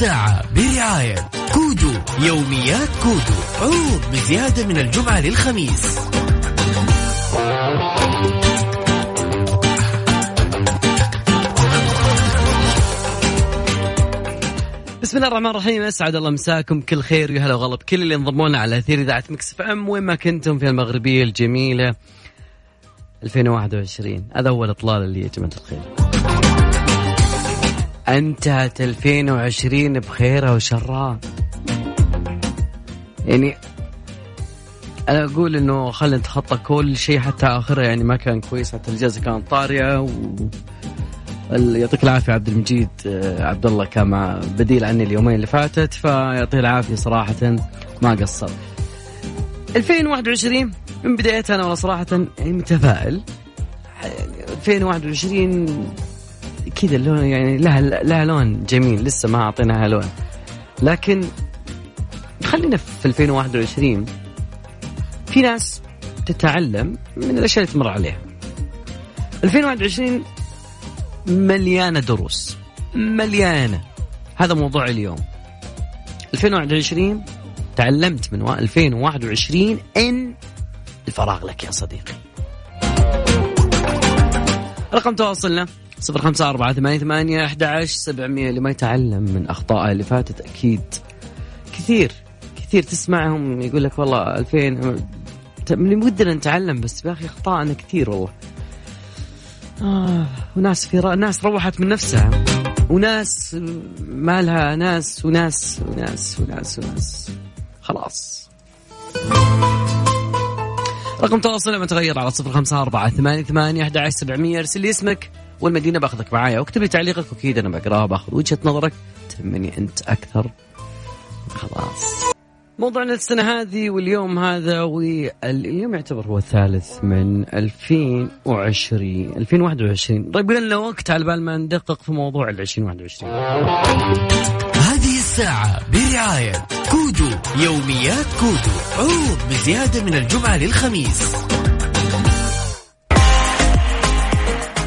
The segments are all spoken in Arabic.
الساعة برعاية كودو. يوميات كودو عروض بزيادة من الجمعة للخميس. بسم الله الرحمن الرحيم. أسعد الله مساكم كل خير وهلا وغلا بكل اللي انضمونا على أثير إذاعة ميكس اف ام وين ما كنتم في المغربية الجميلة 2021. هذا أول إطلالة لي يا جماعة الخير. أنتهت 2020 بخيرها وشرها. يعني أنا أقول إنه خلينا نتخطى كل شيء حتى آخرها، يعني ما كان كويس، حتى الجائزة كانت طارئة. يعطيك العافية عبد المجيد عبد الله كان مع بديل عني اليومين اللي فاتت، فيعطيه العافية صراحة ما قصر. 2021 من بدايتها أنا والله صراحة يعني متفائل. 2021 كذا اللون يعني لها لون جميل، لسه ما أعطيناها لون، لكن خلينا في 2021 في ناس تتعلم من الأشياء اللي تمر عليها. 2021 مليانة دروس مليانة، هذا موضوع اليوم. 2021 تعلمت من 2021 إن الفراغ لك يا صديقي. رقم تواصلنا 0548811700. اللي ما يتعلم من أخطائه اللي فاتت أكيد كثير كثير تسمعهم يقول لك والله 2000 اللي ودنا نتعلم، بس يا أخي أخطائنا كثير والله. وناس ناس روحت من نفسها، وناس ما لها، ناس وناس وناس وناس وناس خلاص. رقم تواصلنا متغير على 0548811700. ارسل لي اسمك والمدينة باخذك معايا، واكتب لي تعليقك وكيد أنا بقراه، باخذ وجهة نظرك تهمني أنت أكثر. خلاص موضوعنا السنة هذه واليوم هذا، واليوم يعتبر هو الثالث من 2021. طيب لنا وقت على بال ما ندقق في موضوع 2021. هذه الساعة برعاية كودو. يوميات كودو عروض بزيادة من الجمعة للخميس،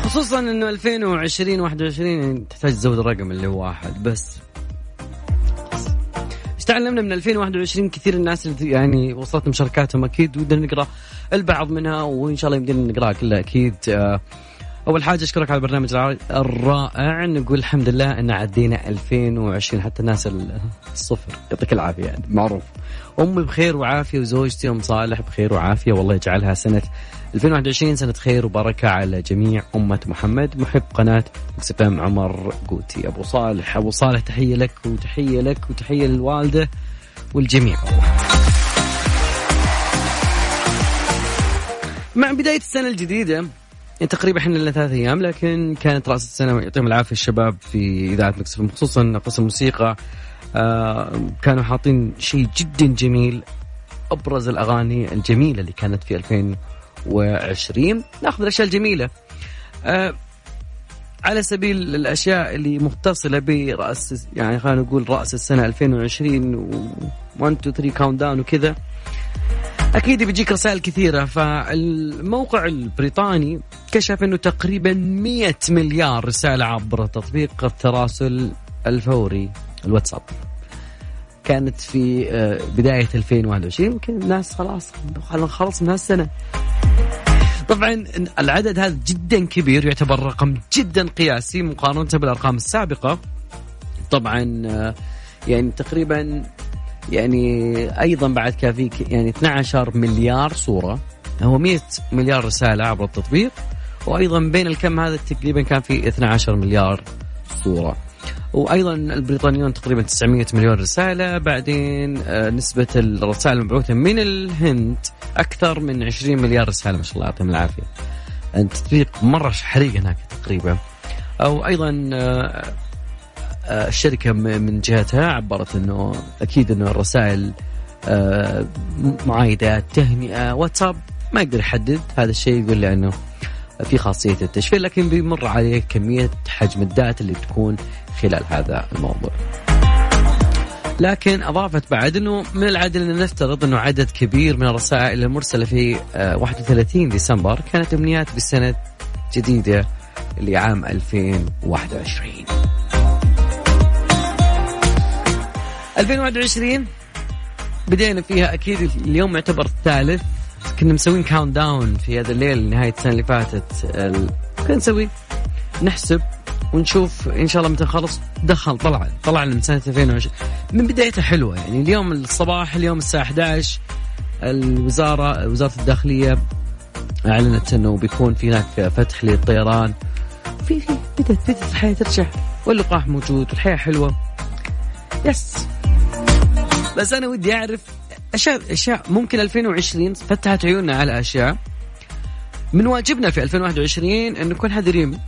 خصوصا انه 2020 تحتاج تزود الرقم اللي هو واحد بس. تعلمنا من 2021 كثير. الناس اللي يعني وصلت مشاركاتهم أكيد ودنا نقرأ البعض منها، وإن شاء الله يمدينا نقرأ كلها أكيد. أول حاجة أشكرك على البرنامج الرائع، نقول الحمد لله أن عدينا 2020 حتى الناس الصفر. يعطيك العافية، يعني معروف. أمي بخير وعافية، وزوجتي أم صالح بخير وعافية، والله يجعلها سنة 2021 سنة خير وبركة على جميع أمة محمد. محب قناة ميكس اف ام عمر قوتي أبو صالح. أبو صالح تحية لك وتحية لك وتحية للوالدة والجميع. مع بداية السنة الجديدة تقريبا احنا لنا 3 أيام، لكن كانت رأس السنة يعطيهم العافية الشباب في إذاعة ميكس اف ام، خصوصا قسم الموسيقى. كانوا حاطين شيء جدا جميل، أبرز الأغاني الجميلة اللي كانت في 2020. ناخذ الأشياء الجميلة على سبيل الأشياء اللي متصلة برأس، يعني خلينا نقول رأس السنة 2020 1 2 3 كاونت داون وكذا. أكيد بيجيك رسائل كثيرة. فالموقع البريطاني كشف أنه تقريبا 100 مليار رسالة عبر تطبيق التراسل الفوري الواتساب كانت في بداية 2021. يمكن الناس خلاص من هالسنة. طبعا العدد هذا جدا كبير، يعتبر رقم جدا قياسي مقارنة بالأرقام السابقة. طبعا يعني تقريبا يعني أيضا بعد كافيك يعني 12 مليار صورة، هو 100 مليار رسالة عبر التطبيق، وأيضا بين الكم هذا تقريبا كان في 12 مليار صورة. وأيضا البريطانيون تقريبا 900 مليون رسالة. بعدين نسبة الرسائل المبعوثة من الهند أكثر من 20 مليار رسالة، ما شاء الله يعطيهم العافية. التطبيق مرة حريق هناك تقريبا. أو أيضا الشركة من جهتها عبرت أنه أكيد أنه الرسائل معايدات تهنئة واتساب ما يقدر يحدد هذا الشيء، يقول لأنه في خاصية التشفير، لكن بيمر عليه كمية حجم الداتا اللي بتكون خلال هذا الموضوع. لكن أضافت بعد أنه من العادل أن نفترض أنه عدد كبير من الرسائل المرسلة في 31 ديسمبر كانت أمنيات بالسنة الجديدة لعام 2021. 2021 بدينا فيها أكيد. اليوم يعتبر الثالث، كنا مسوين كاونت داون في هذا الليل نهاية السنة اللي فاتت. كنا نسوي نحسب ونشوف إن شاء الله متى خلص دخل طلع من سنة 2020 من بدايتها حلوة. يعني اليوم الصباح، اليوم الساعة 11 وزارة الداخلية أعلنت أنه بيكون في هناك فتح للطيران في بدأت الحياة ترجع واللقاح موجود والحياة حلوة. يس، بس أنا ودي أعرف أشياء ممكن 2020 فتحت عيوننا على أشياء من واجبنا في 2021 أن نكون حذرين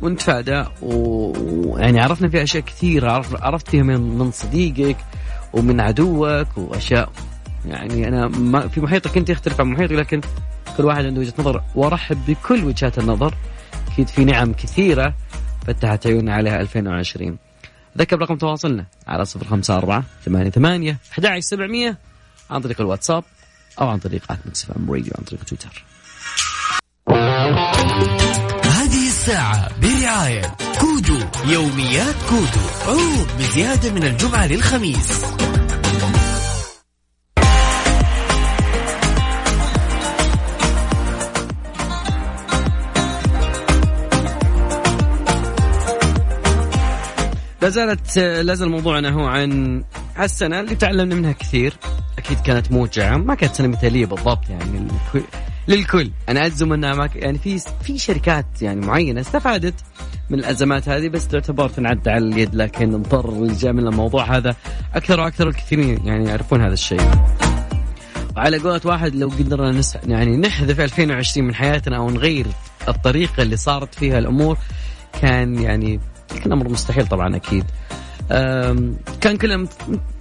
ونتفادى. ويعني عرفنا في أشياء كثيرة، عرفتها من صديقك ومن عدوك وأشياء. يعني أنا ما في محيطك أنت يختلف عن محيطي، لكن كل واحد عنده وجهة نظر وأرحب بكل وجهات النظر. أكيد في نعم كثيرة فتحت عيوننا عليها 2020. ذكر رقم تواصلنا على 0548811700 عن طريق الواتساب أو عن طريق مكسف أم راديو عن طريق تويتر. هذه الساعة برعاية كودو، يوميات كودو عروض بزيادة من الجمعة للخميس. لازال موضوعنا هو عن السنة اللي تعلمنا منها كثير. أكيد كانت موجعة، ما كانت سنة مثالية بالضبط يعني للكل. أنا أجزم أنها يعني في شركات يعني معينة استفادت من الأزمات هذه، بس تعتبر تنعد على اليد. لكن اضطر الجامل الموضوع هذا أكثر وأكثر، الكثيرين يعني يعرفون هذا الشيء. وعلى قولة واحد، لو قدرنا يعني نحذف 2020 من حياتنا أو نغير الطريقة اللي صارت فيها الأمور، كان يعني كان أمر مستحيل طبعا. أكيد كان كلنا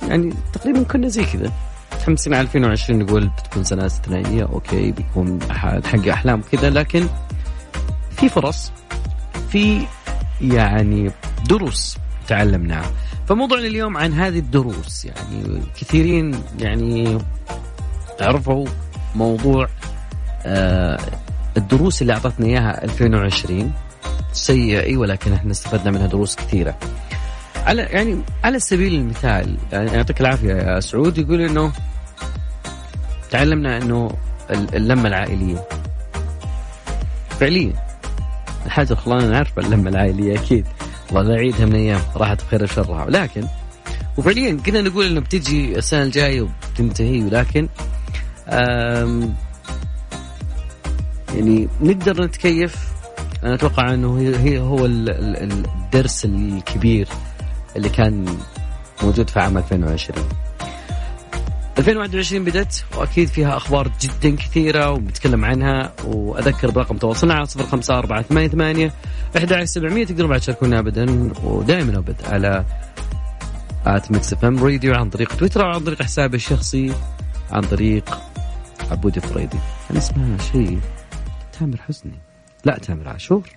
يعني تقريبا كنا زي كذا متحمسين على 2020، نقول بتكون سنة استثنائية، أوكي بيكون حق أحلام كذا. لكن في فرص، في يعني دروس تعلمناها. فموضوعنا اليوم عن هذه الدروس. يعني كثيرين يعني عرفوا موضوع الدروس اللي أعطتنا إياها 2020 سيئة، ولكن احنا استفدنا منها دروس كثيرة. على سبيل المثال، يعني يعطيك العافية يا سعود، يقول انه تعلمنا انه اللمة العائلية فعليا الحاجة خلانا نعرف اللمة العائلية. اكيد والله لا عيدها من ايام راحت بخير وشرها. ولكن وفعليا كنا نقول انه بتجي السنة الجاية وبتنتهي، ولكن يعني نقدر نتكيف. أنا أتوقع أنه هو الدرس الكبير اللي كان موجود في عام 2020. 2021 بدت وأكيد فيها أخبار جدا كثيرة وبتكلم عنها. وأذكر برقم تواصلنا على 0548811700. تقدروا بعد تشاركونا أبدا ودائما أبدا على ميكس اف ام راديو عن طريق تويتر أو عن طريق حسابي الشخصي عن طريق عبودي فريدي. أنا اسمها شيء تامر حسني، لا تامر عاشور.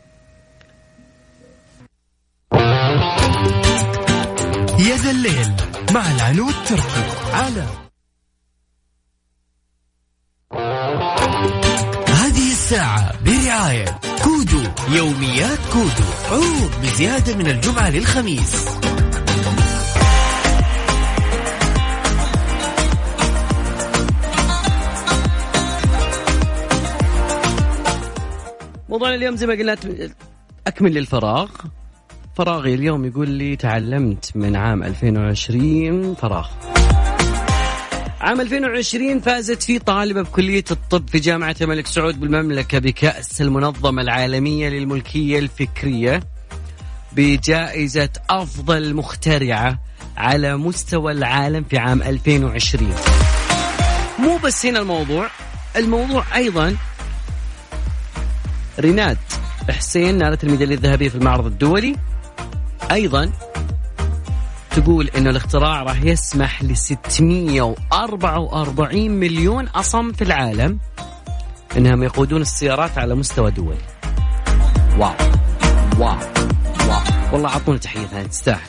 يا ذا الليل مع العنود تركي على هذه الساعة برعاية كودو، يوميات كودو عروض بزيادة من الجمعة للخميس. موضوعنا اليوم زي ما قلنا أكمل للفراغ. فراغي اليوم يقول لي تعلمت من عام 2020 فراغ. عام 2020 فازت فيه طالبة بكلية الطب في جامعة الملك سعود بالمملكة بكأس المنظمة العالمية للملكية الفكرية بجائزة أفضل مخترعة على مستوى العالم في عام 2020. مو بس هنا الموضوع أيضا ريناد حسين نالت الميدالية الذهبية في المعرض الدولي. أيضا تقول أنه الاختراع راح يسمح ل 644 مليون أصم في العالم أنهم يقودون السيارات على مستوى دولي. واو واو واو، والله عطونا تحية ثانية، تستاهل.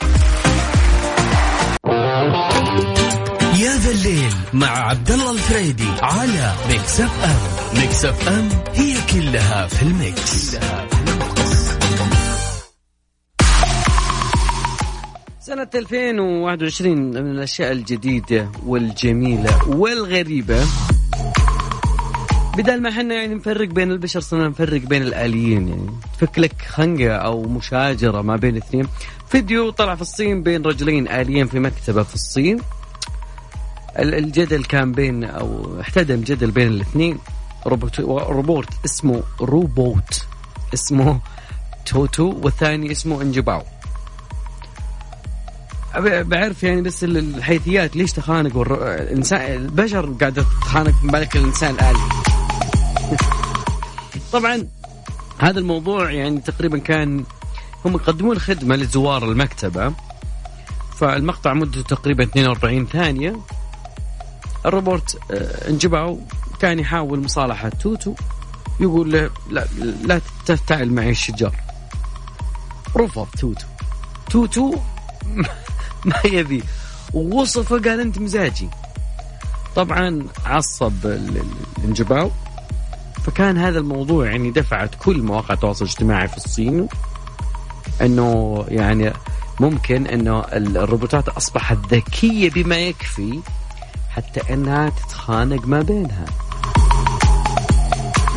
يا ذا الليل مع عبد الله الفريدي على ميكس اف ام. ميكس اف ام هي كلها في الميكس. سنة 2021 من الأشياء الجديدة والجميلة والغريبة، بدل ما احنا يعني نفرق بين البشر صرنا نفرق بين الآليين. يعني تفك لك خنقة أو مشاجرة ما بين الاثنين. فيديو طلع في الصين بين رجلين آليين في مكتبة في الصين، الجدل كان بين أو احتدم جدل بين الاثنين. روبوت اسمه توتو والثاني اسمه انجباو. بعرف يعني بس الحيثيات ليش تخانق والإنسان البشر قاعدة تخانق، من بالك الإنسان الآلي. طبعا هذا الموضوع يعني تقريبا كان هم يقدمون خدمة لزوار المكتبة، فالمقطع مدته تقريبا 42 ثانية. الروبوت انجباو كان يحاول مصالحة توتو، يقول له لا تفتعل معي الشجار. رفض توتو ما يبي، ووصفه قال أنت مزاجي. طبعا عصب الانجباو، فكان هذا الموضوع يعني دفعت كل مواقع التواصل الاجتماعي في الصين أنه يعني ممكن أنه الروبوتات أصبحت ذكية بما يكفي حتى أنها تتخانق ما بينها.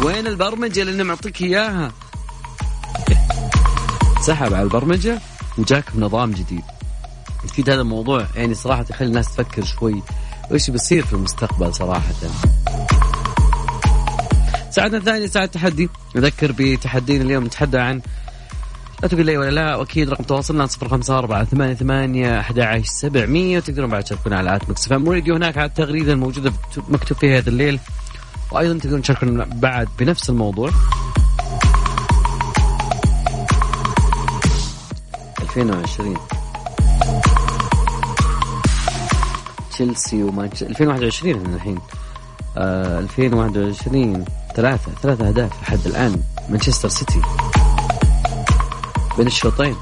وين البرمجة اللي نعطيك إياها؟ سحب على البرمجة وجاك نظام جديد. أكيد هذا الموضوع يعني صراحة يخلي الناس تفكر شوي وإيش بيصير في المستقبل صراحة. ساعتنا الثانية ساعة تحدي، نذكر بتحدينا اليوم. نتحدى عن لا تقول لي ولا لا، وأكيد رقم تواصلنا 0548811700، وتقدرون بعد تشاركونا على مكسف ام راديو هناك على التغريدة الموجودة مكتوب فيها هذا الليل، وأيضا تقدرون تشاركونا بعد بنفس الموضوع. 2020 تشيلسي ومانشستر 2021 الحين 2021 ثلاثة أهداف لحد الآن مانشستر سيتي بين الشوطين.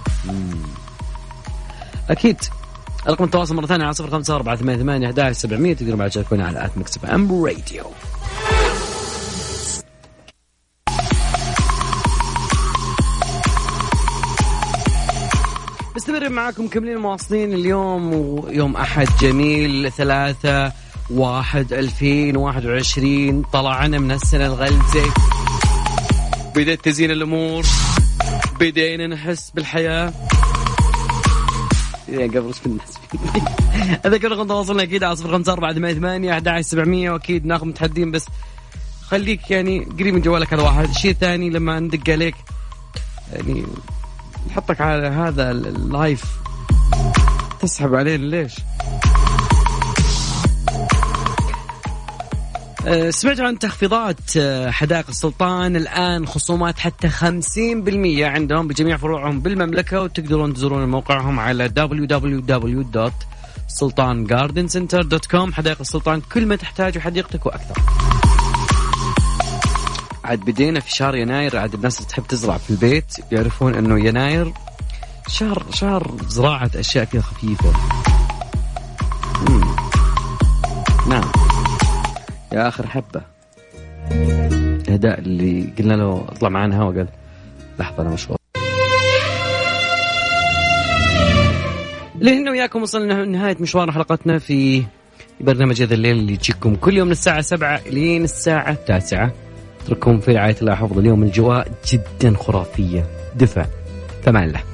أكيد رقم التواصل مرة ثانية على 0548811700، تقدرون بعد تشاركونا على مكسف ام راديو. مستمرين معاكم كملين مواصلين اليوم، ويوم أحد جميل 3/1/2021. طلعنا من السنة الغلزة، بدأت تزين الأمور، بدينا نحس بالحياة. يا قبل في الناس أذكر رقم تواصلنا أكيد على 0548811700، وأكيد ناخذ متحدين. بس خليك يعني قريب من جوالك على واحد شيء ثاني لما ندق عليك، يعني نحطك على هذا اللايف تسحب عليه ليش. سمعت عن تخفيضات حدائق السلطان الآن، خصومات حتى 50% عندهم بجميع فروعهم بالمملكة، وتقدرون تزورون موقعهم على www.sultangardencenter.com. حدائق السلطان كل ما تحتاجه حديقتك وأكثر. عاد بدينا في شهر يناير، عاد الناس اللي تحب تزرع في البيت يعرفون أنه يناير شهر زراعة أشياء كذا خفيفة. نعم يا آخر حبة هداء اللي قلنا له اطلع معانا هوا، قال لحظة أنا مشغول. لأنه وياكم وصلنا لنهاية مشوار حلقتنا في برنامج هذا الليل اللي يجيكم كل يوم من الساعة 7 لين الساعة 9. اترككم في رعاية الله، حفظ اليوم الجواء جدا خرافية، دفع فمان الله.